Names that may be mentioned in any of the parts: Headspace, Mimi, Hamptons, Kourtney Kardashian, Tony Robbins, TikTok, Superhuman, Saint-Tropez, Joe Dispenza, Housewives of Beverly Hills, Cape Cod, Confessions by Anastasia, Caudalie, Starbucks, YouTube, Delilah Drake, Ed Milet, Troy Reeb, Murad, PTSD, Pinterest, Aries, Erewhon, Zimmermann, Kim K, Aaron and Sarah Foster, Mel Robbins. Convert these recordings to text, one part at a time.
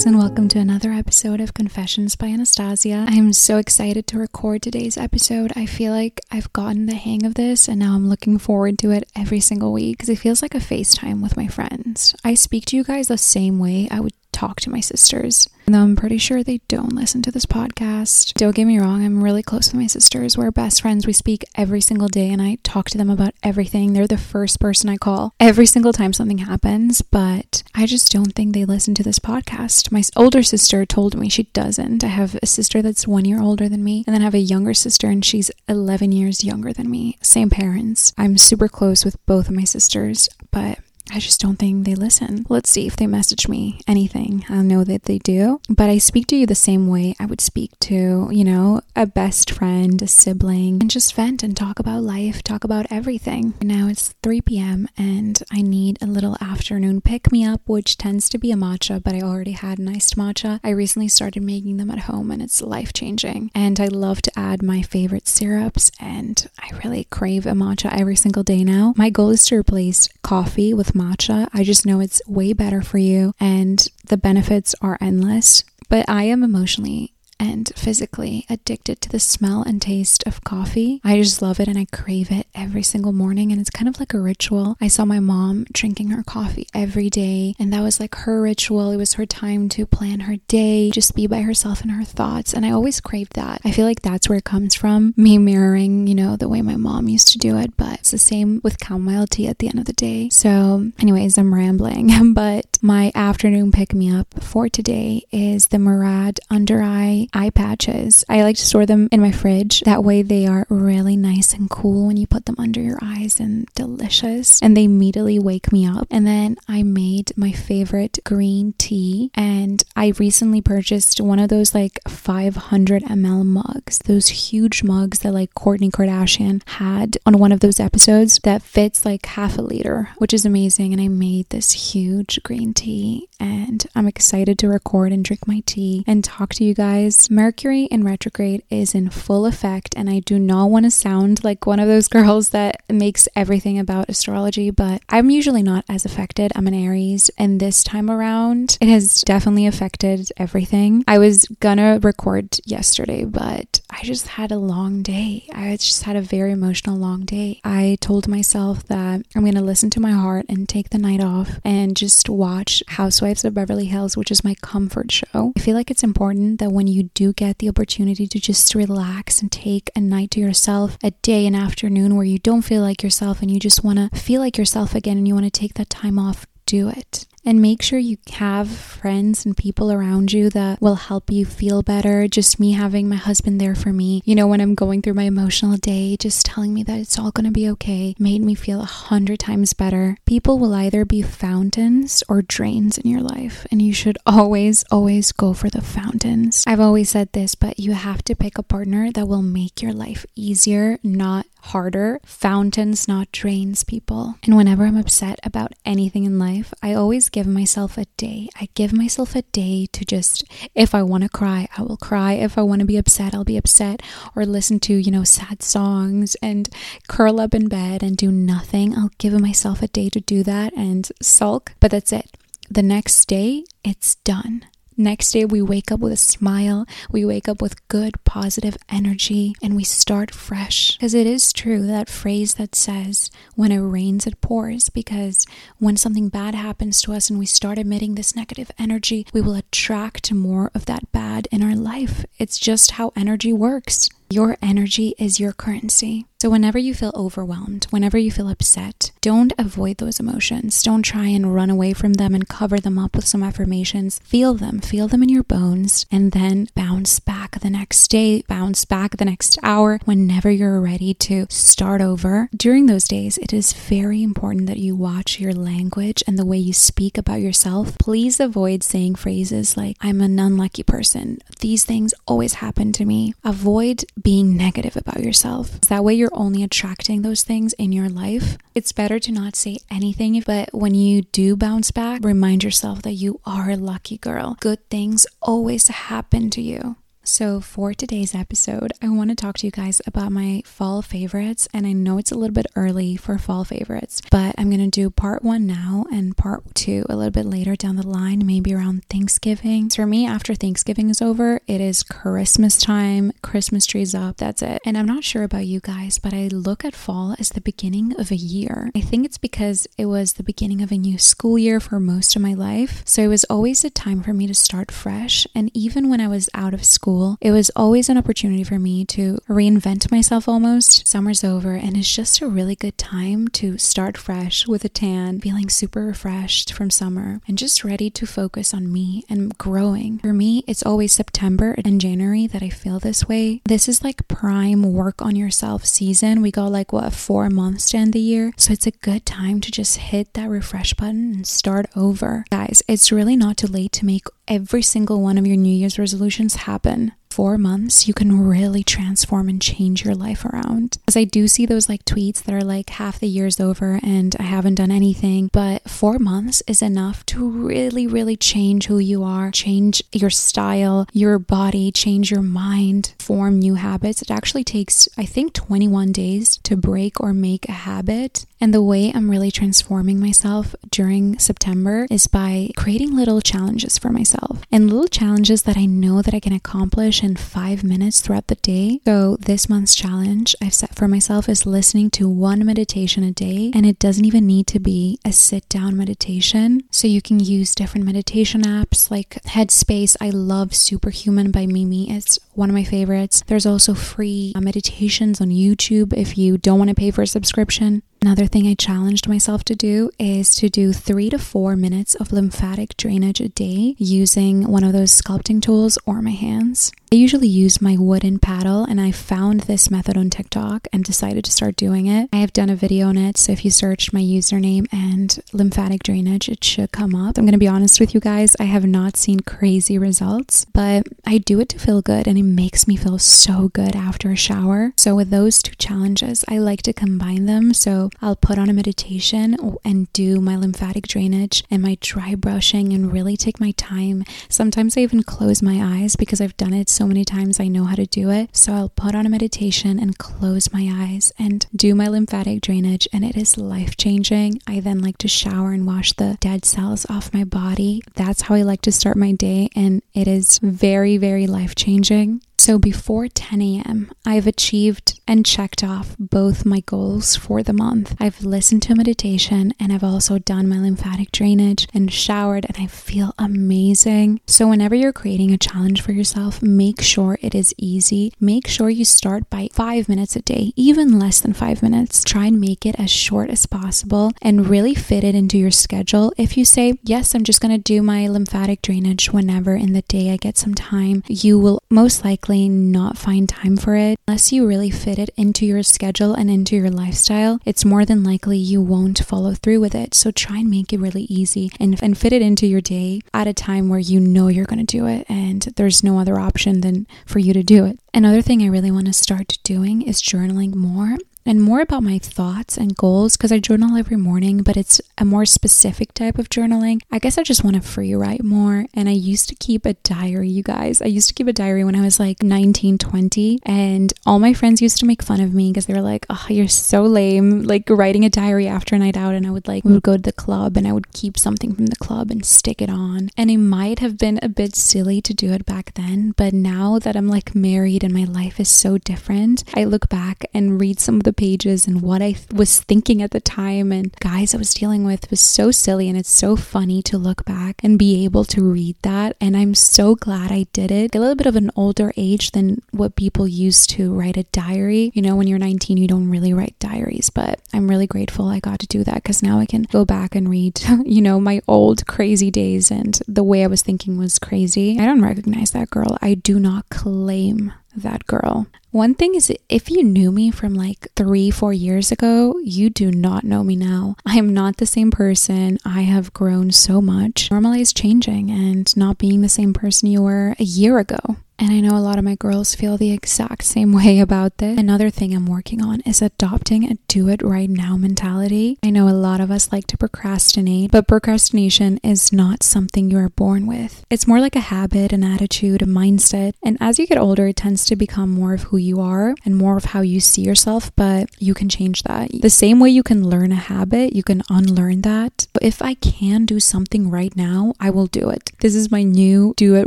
guys, and welcome to another episode of Confessions by Anastasia. I am so excited to record today's episode. I feel like I've gotten the hang of this, and now I'm looking forward to it every single week because it feels like a FaceTime with my friends. I speak to you guys the same way I would talk to my sisters, and I'm pretty sure they don't listen to this podcast. Don't get me wrong, I'm really close with my sisters. We're best friends. We speak every single day, and I talk to them about everything. They're the first person I call every single time something happens, but I just don't think they listen to this podcast. My older sister told me she doesn't. I have a sister that's 1 year older than me, and then I have a younger sister, and she's 11 years younger than me. Same parents. I'm super close with both of my sisters, but I just don't think they listen. Let's see if they message me anything. I know that they do, but I speak to you the same way I would speak to, you know, a best friend, a sibling, and just vent and talk about life, talk about everything. Now it's 3 p.m. and I need a little afternoon pick-me-up, which tends to be a matcha, but I already had an iced matcha. I recently started making them at home, and it's life-changing. And I love to add my favorite syrups, and I really crave a matcha every single day now. My goal is to replace coffee with matcha. I just know it's way better for you, and the benefits are endless. But I am emotionally and physically addicted to the smell and taste of coffee. I just love it, and I crave it every single morning, and it's kind of like a ritual. I saw my mom drinking her coffee every day, and that was like her ritual. It was her time to plan her day, just be by herself and her thoughts, and I always craved that. I feel like that's where it comes from, me mirroring, you know, the way my mom used to do it, but it's the same with chamomile tea at the end of the day. So anyways, I'm rambling, but my afternoon pick-me-up for today is the Murad under eye patches. I like to store them in my fridge. That way they are really nice and cool when you put them under your eyes, and delicious, and they immediately wake me up. And then I made my favorite green tea, and I recently purchased one of those like 500 ml mugs, those huge mugs that like Kourtney Kardashian had on one of those episodes that fits like half a liter, which is amazing. And I made this huge green tea, and I'm excited to record and drink my tea and talk to you guys. Mercury in retrograde is in full effect, and I do not want to sound like one of those girls that makes everything about astrology, but I'm usually not as affected. I'm an Aries, and this time around it has definitely affected everything. I was gonna record yesterday, but I just had a long day. I just had a very emotional long day. I told myself that I'm gonna listen to my heart and take the night off and just watch Housewives of Beverly Hills, which is my comfort show. I feel like it's important that when you do get the opportunity to just relax and take a night to yourself, a day, an afternoon where you don't feel like yourself and you just want to feel like yourself again and you want to take that time off, do it. And make sure you have friends and people around you that will help you feel better. Just me having my husband there for me, you know, when I'm going through my emotional day, just telling me that it's all going to be okay, made me feel 100 times better. People will either be fountains or drains in your life, and you should always, always go for the fountains. I've always said this, but you have to pick a partner that will make your life easier, not harder. Fountains, not drains, people. And whenever I'm upset about anything in life, I always give myself a day. I give myself a day to just, if I want to cry, I will cry. If I want to be upset, I'll be upset, or listen to, you know, sad songs and curl up in bed and do nothing. I'll give myself a day to do that and sulk, but that's it. The next day, it's done. Next day, we wake up with a smile, we wake up with good, positive energy, and we start fresh. Because it is true, that phrase that says, when it rains, it pours, because when something bad happens to us and we start emitting this negative energy, we will attract more of that bad in our life. It's just how energy works. Your energy is your currency. So whenever you feel overwhelmed, whenever you feel upset, don't avoid those emotions. Don't try and run away from them and cover them up with some affirmations. Feel them in your bones, and then bounce back the next day, bounce back the next hour, whenever you're ready to start over. During those days, it is very important that you watch your language and the way you speak about yourself. Please avoid saying phrases like, I'm an unlucky person. These things always happen to me. Avoid being negative about yourself. That way you're only attracting those things in your life. It's better to not say anything, but when you do bounce back, remind yourself that you are a lucky girl. Good things always happen to you. So for today's episode, I want to talk to you guys about my fall favorites, and I know it's a little bit early for fall favorites, but I'm going to do part one now and part two a little bit later down the line, maybe around Thanksgiving. For me, after Thanksgiving is over, it is Christmas time, Christmas trees up, that's it. And I'm not sure about you guys, but I look at fall as the beginning of a year. I think it's because it was the beginning of a new school year for most of my life, so it was always a time for me to start fresh, and even when I was out of school, it was always an opportunity for me to reinvent myself almost. Summer's over and it's just a really good time to start fresh with a tan, feeling super refreshed from summer and just ready to focus on me and growing. For me, it's always September and January that I feel this way. This is like prime work on yourself season. We got like, 4 months to end the year. So it's a good time to just hit that refresh button and start over. Guys, it's really not too late to make every single one of your New Year's resolutions happen. 4 months, you can really transform and change your life around. Because I do see those like tweets that are like half the year's over and I haven't done anything, but 4 months is enough to really, really change who you are, change your style, your body, change your mind, form new habits. It actually takes, I think, 21 days to break or make a habit. And the way I'm really transforming myself during September is by creating little challenges for myself and little challenges that I know that I can accomplish in 5 minutes throughout the day. So this month's challenge I've set for myself is listening to one meditation a day, and it doesn't even need to be a sit down meditation. So you can use different meditation apps like Headspace. I love Superhuman by Mimi. It's one of my favorites. There's also free meditations on YouTube if you don't want to pay for a subscription. Another thing I challenged myself to do is to do 3 to 4 minutes of lymphatic drainage a day using one of those sculpting tools or my hands. I usually use my wooden paddle, and I found this method on TikTok and decided to start doing it. I have done a video on it, so if you search my username and lymphatic drainage, it should come up. I'm going to be honest with you guys, I have not seen crazy results, but I do it to feel good, and it makes me feel so good after a shower. So with those two challenges, I like to combine them, so I'll put on a meditation and do my lymphatic drainage and my dry brushing and really take my time. Sometimes I even close my eyes because I've done it so many times I know how to do it. So I'll put on a meditation and close my eyes and do my lymphatic drainage, and it is life-changing. I then like to shower and wash the dead cells off my body. That's how I like to start my day, and it is very, very life-changing. So before 10 a.m., I've achieved and checked off both my goals for the month. I've listened to meditation, and I've also done my lymphatic drainage and showered, and I feel amazing. So whenever you're creating a challenge for yourself, make sure it is easy. Make sure you start by 5 minutes a day, even less than 5 minutes. Try and make it as short as possible and really fit it into your schedule. If you say, yes, I'm just going to do my lymphatic drainage whenever in the day I get some time, you will most likely not find time for it. Unless you really fit it into your schedule and into your lifestyle, it's more than likely you won't follow through with it. So try and make it really easy and fit it into your day at a time where you know you're going to do it and there's no other option than for you to do it. Another thing I really want to start doing is journaling more. And more about my thoughts and goals, because I journal every morning, but it's a more specific type of journaling. I guess I just want to free write more. And I used to keep a diary, you guys. I used to keep a diary when I was like 19, 20. And all my friends used to make fun of me because they were like, oh, you're so lame, like writing a diary after a night out. And we would go to the club and I would keep something from the club and stick it on. And it might have been a bit silly to do it back then. But now that I'm like married and my life is so different, I look back and read some of the pages and what I was thinking at the time and guys I was dealing with was so silly, and it's so funny to look back and be able to read that, and I'm so glad I did it. A little bit of an older age than what people used to write a diary. You know, when you're 19 you don't really write diaries, but I'm really grateful I got to do that because now I can go back and read, you know, my old crazy days and the way I was thinking was crazy. I don't recognize that girl. I do not claim that girl. One thing is, if you knew me from like 3-4 years ago, you do not know me now. I am not the same person. I have grown so much. Normalize changing and not being the same person you were a year ago. And I know a lot of my girls feel the exact same way about this. Another thing I'm working on is adopting a do it right now mentality. I know a lot of us like to procrastinate, but procrastination is not something you are born with. It's more like a habit, an attitude, a mindset. And as you get older, it tends to become more of who you are and more of how you see yourself, but you can change that. The same way you can learn a habit, you can unlearn that. If I can do something right now, I will do it. This is my new do it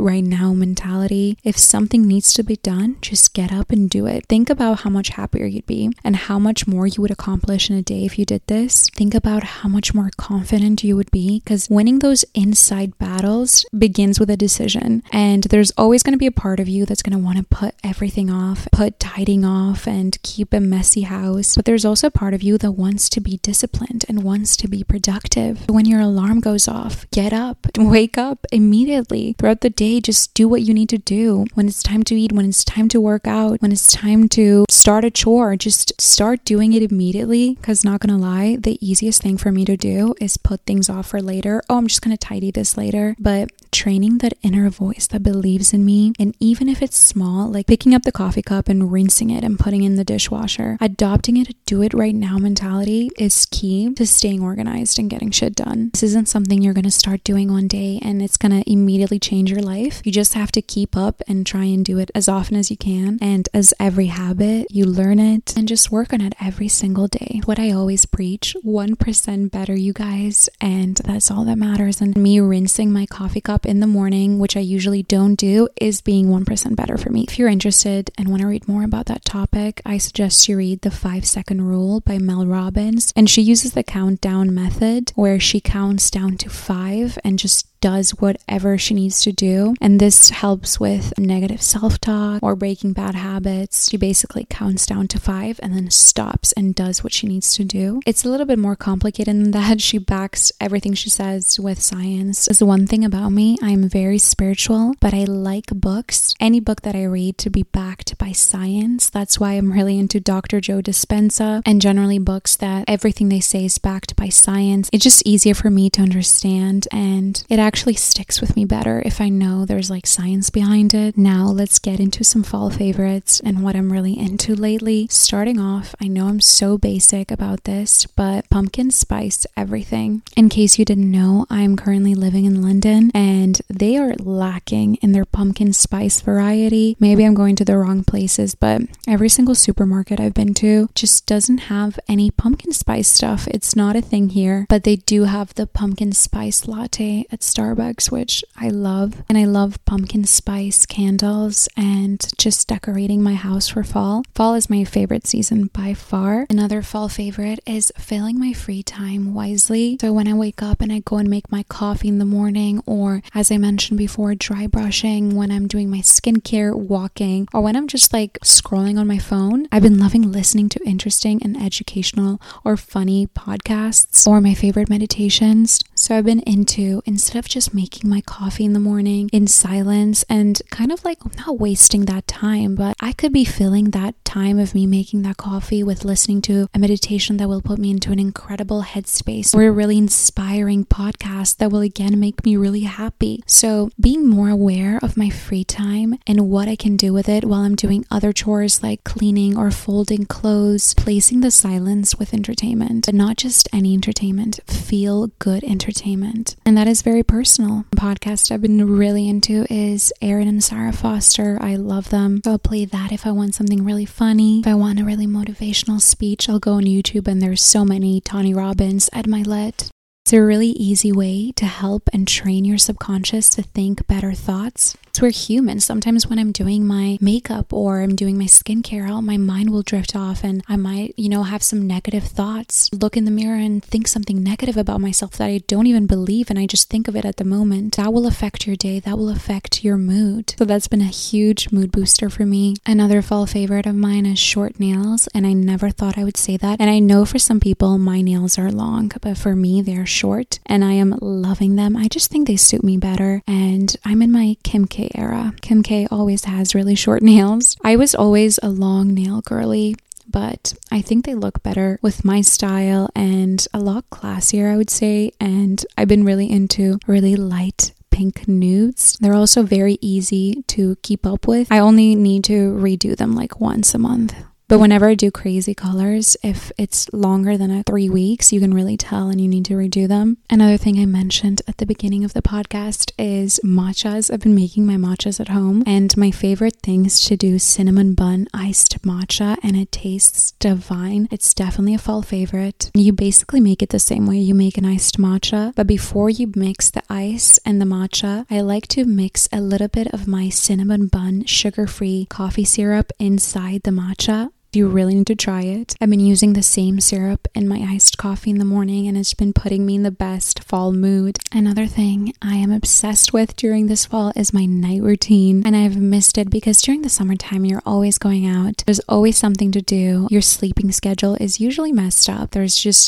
right now mentality. If something needs to be done, just get up and do it. Think about how much happier you'd be and how much more you would accomplish in a day if you did this. Think about how much more confident you would be, because winning those inside battles begins with a decision. And there's always going to be a part of you that's going to want to put everything off, put tidying off and keep a messy house. But there's also a part of you that wants to be disciplined and wants to be productive. When your alarm goes off, get up, wake up immediately. Throughout the day, just do what you need to do. When it's time to eat, when it's time to work out, when it's time to start a chore, just start doing it immediately. Because not gonna lie, the easiest thing for me to do is put things off for later. Oh, I'm just gonna tidy this later. But training that inner voice that believes in me, and even if it's small, like picking up the coffee cup and rinsing it and putting in the dishwasher, adopting it, do it right now mentality is key to staying organized and getting shit done. This isn't something you're gonna start doing one day and it's gonna immediately change your life. You just have to keep up and try and do it as often as you can, and as every habit you learn it and just work on it every single day. What I always preach, 1% better, you guys, and that's all that matters. And me rinsing my coffee cup in the morning, which I usually don't do, is being 1% better for me. If you're interested and want to read more about that topic, I suggest you read The 5-Second Rule by Mel Robbins, and she uses the countdown method where she counts down to 5 and just does whatever she needs to do. And this helps with negative self-talk or breaking bad habits. She basically counts down to 5 and then stops and does what she needs to do. It's a little bit more complicated than that. She backs everything she says with science. That's the one thing about me. I'm very spiritual, but I like books. Any book that I read to be backed by science. That's why I'm really into Dr. Joe Dispenza, and generally books that everything they say is backed by science. It's just easier for me to understand, and it actually sticks with me better if I know there's like science behind it. Now let's get into some fall favorites and what I'm really into lately. Starting off, I know I'm so basic about this, but pumpkin spice everything. In case you didn't know, I'm currently living in London and they are lacking in their pumpkin spice variety. Maybe I'm going to the wrong places, but every single supermarket I've been to just doesn't have any pumpkin spice stuff. It's not a thing here, but they do have the pumpkin spice latte at Starbucks, which I love. And I love pumpkin spice candles and just decorating my house for fall. Fall is my favorite season by far. Another fall favorite is filling my free time wisely. So when I wake up and I go and make my coffee in the morning, or as I mentioned before, dry brushing, when I'm doing my skincare, walking, or when I'm just like scrolling on my phone, I've been loving listening to interesting and educational or funny podcasts or my favorite meditations. So I've been into, instead of just making my coffee in the morning in silence and kind of like not wasting that time, but I could be filling that time of me making that coffee with listening to a meditation that will put me into an incredible headspace, or a really inspiring podcast that will again make me really happy. So being more aware of my free time and what I can do with it while I'm doing other chores like cleaning or folding clothes, placing the silence with entertainment, but not just any entertainment, feel good entertainment. And that is very personal. The podcast I've been really into is Aaron and Sarah Foster. I love them. So I'll play that if I want something really funny. If I want a really motivational speech, I'll go on YouTube, and there's so many. Tony Robbins, Ed Milet. It's a really easy way to help and train your subconscious to think better thoughts. We're human. Sometimes when I'm doing my makeup or I'm doing my skincare, all my mind will drift off and I might, have some negative thoughts, look in the mirror and think something negative about myself that I don't even believe, and I just think of it at the moment. That will affect your day. That will affect your mood. So that's been a huge mood booster for me. Another fall favorite of mine is short nails, and I never thought I would say that. And I know for some people my nails are long, but for me they're short and I am loving them. I just think they suit me better, and I'm in my Kim K era. Kim K always has really short nails. I was always a long nail girly, but I think they look better with my style and a lot classier, I would say. And I've been really into really light pink nudes. They're also very easy to keep up with. I only need to redo them like once a month. But whenever I do crazy colors, if it's longer than 3 weeks, you can really tell and you need to redo them. Another thing I mentioned at the beginning of the podcast is matchas. I've been making my matchas at home, and my favorite thing is to do cinnamon bun iced matcha, and it tastes divine. It's definitely a fall favorite. You basically make it the same way you make an iced matcha, but before you mix the ice and the matcha, I like to mix a little bit of my cinnamon bun sugar-free coffee syrup inside the matcha. You really need to try it. I've been using the same syrup in my iced coffee in the morning, and it's been putting me in the best fall mood. Another thing I am obsessed with during this fall is my night routine, and I've missed it because during the summertime you're always going out. There's always something to do. Your sleeping schedule is usually messed up.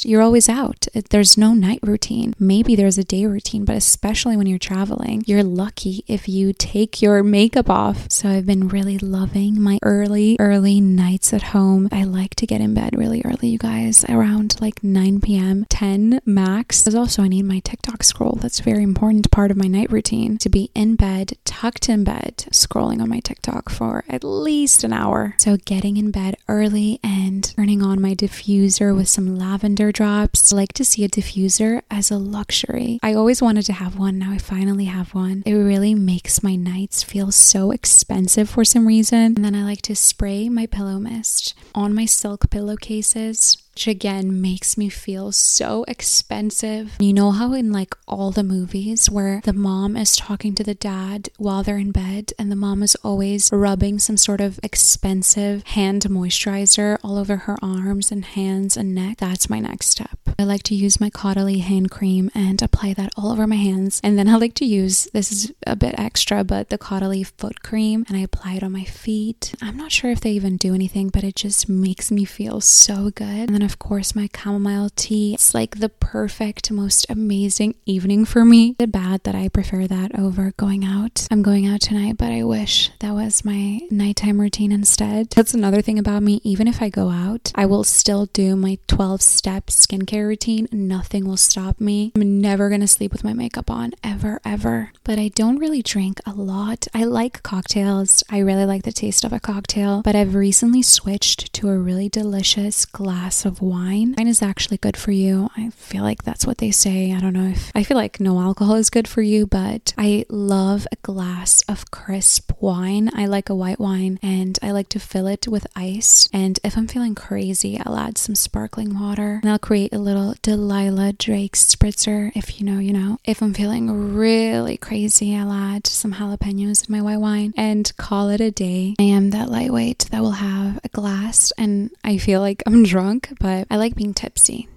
You're always out. There's no night routine. Maybe there's a day routine, but especially when you're traveling, you're lucky if you take your makeup off. So I've been really loving my early nights at home. I like to get in bed really early, you guys, around like 9 p.m., 10 max. There's also, I need my TikTok scroll. That's a very important part of my night routine, to be in bed, tucked in bed, scrolling on my TikTok for at least an hour. So getting in bed early and turning on my diffuser with some lavender drops. I like to see a diffuser as a luxury. I always wanted to have one. Now I finally have one. It really makes my nights feel so expensive for some reason. And then I like to spray my pillow mist on my silk pillowcases, which again makes me feel so expensive. You know how in like all the movies where the mom is talking to the dad while they're in bed, and the mom is always rubbing some sort of expensive hand moisturizer all over her arms and hands and neck? That's my next step. I like to use my Caudalie hand cream and apply that all over my hands, and then I like to use, this is a bit extra, but the Caudalie foot cream, and I apply it on my feet. I'm not sure if they even do anything, but it just makes me feel so good. And then of course my chamomile tea. It's like the perfect, most amazing evening for me. It's bad that I prefer that over going out. I'm going out tonight, but I wish that was my nighttime routine instead. That's another thing about me. Even if I go out, I will still do my 12-step skincare routine. Nothing will stop me. I'm never gonna sleep with my makeup on, ever, ever. But I don't really drink a lot. I like cocktails. I really like the taste of a cocktail, but I've recently switched to a really delicious glass of wine. Wine is actually good for you. I feel like that's what they say. I don't know if I feel like no alcohol is good for you, but I love a glass of crisp wine. I like a white wine, and I like to fill it with ice. And if I'm feeling crazy, I'll add some sparkling water, and I'll create a little Delilah Drake spritzer. If you know, you know. If I'm feeling really crazy, I'll add some jalapenos in my white wine and call it a day. I am that lightweight that will have a glass and I feel like I'm drunk, but I like being tipsy,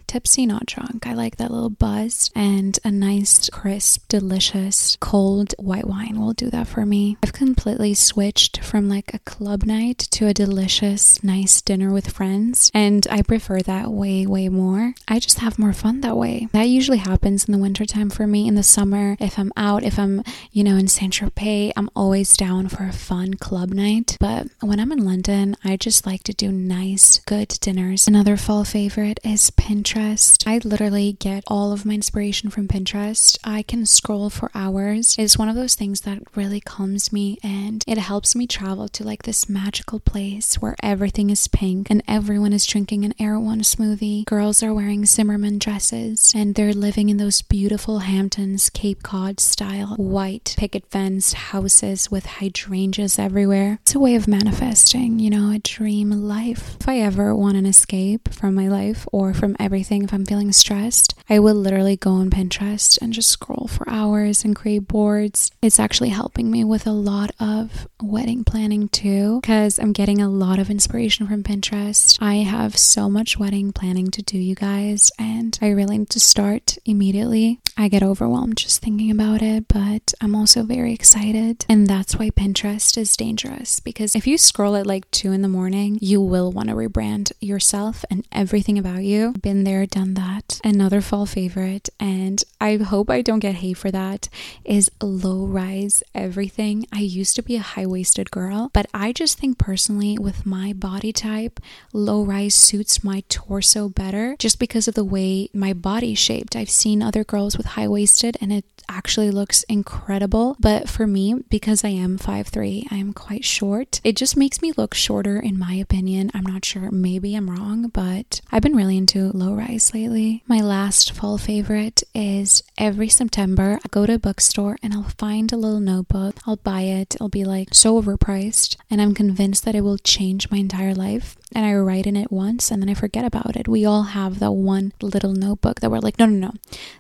not drunk. I like that little buzz, and a nice, crisp, delicious, cold white wine will do that for me. I've completely switched from like a club night to a delicious, nice dinner with friends, and I prefer that way, way more. I just have more fun that way. That usually happens in the wintertime for me. In the summer, if I'm out, if I'm, you know, in Saint-Tropez, I'm always down for a fun club night. But when I'm in London, I just like to do nice, good dinners. Another fall favorite is Pinterest. I literally get all of my inspiration from Pinterest. I can scroll for hours. It's one of those things that really calms me, and it helps me travel to like this magical place where everything is pink and everyone is drinking an Erewhon smoothie. Girls are wearing Zimmermann dresses, and they're living in those beautiful Hamptons, Cape Cod style, white picket fence houses with hydrangeas everywhere. It's a way of manifesting, you know, a dream life. If I ever want an escape from my life or from everything, if I'm feeling stressed, I will literally go on Pinterest and just scroll for hours and create boards. It's actually helping me with a lot of wedding planning too, because I'm getting a lot of inspiration from Pinterest. I have so much wedding planning to do, you guys, and I really need to start immediately. I get overwhelmed just thinking about it, but I'm also very excited, and that's why Pinterest is dangerous, because if you scroll at like 2 in the morning, you will want to rebrand yourself and everything about you. Been there, done that. Another fall favorite, and I hope I don't get hate for that, is low-rise everything. I used to be a high-waisted girl, but I just think personally with my body type, low-rise suits my torso better just because of the way my body is shaped. I've seen other girls with high-waisted, and it actually looks incredible. But for me, because I am 5'3", I'm quite short. It just makes me look shorter, in my opinion. I'm not sure. Maybe I'm wrong, but I've been really into low-rise lately. My last fall favorite is every September, I go to a bookstore and I'll find a little notebook. I'll buy it. I'll be like so overpriced, and I'm convinced that it will change my entire life. And I write in it once and then I forget about it. We all have that one little notebook that we're like, no.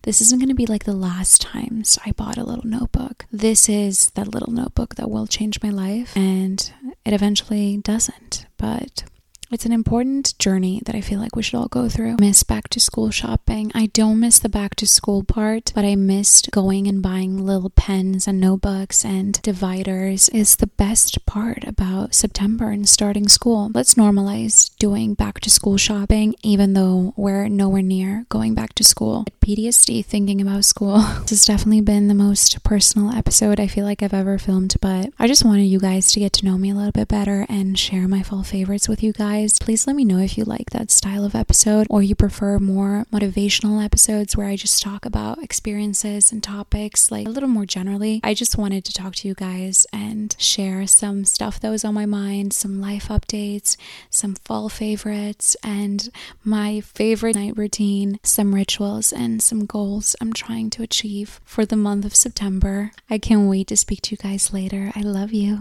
This isn't going to be like the last times I bought a little notebook. This is that little notebook that will change my life. And it eventually doesn't. But it's an important journey that I feel like we should all go through. I miss back to school shopping. I don't miss the back to school part, but I missed going and buying little pens and notebooks and dividers. Is the best part about September and starting school. Let's normalize doing back to school shopping, even though we're nowhere near going back to school. PTSD thinking about school. This has definitely been the most personal episode I feel like I've ever filmed, but I just wanted you guys to get to know me a little bit better and share my fall favorites with you guys. Please let me know if you like that style of episode or you prefer more motivational episodes where I just talk about experiences and topics like a little more generally. I just wanted to talk to you guys and share some stuff that was on my mind, some life updates, some fall favorites, and my favorite night routine, some rituals, and some goals I'm trying to achieve for the month of September. I can't wait to speak to you guys later. I love you.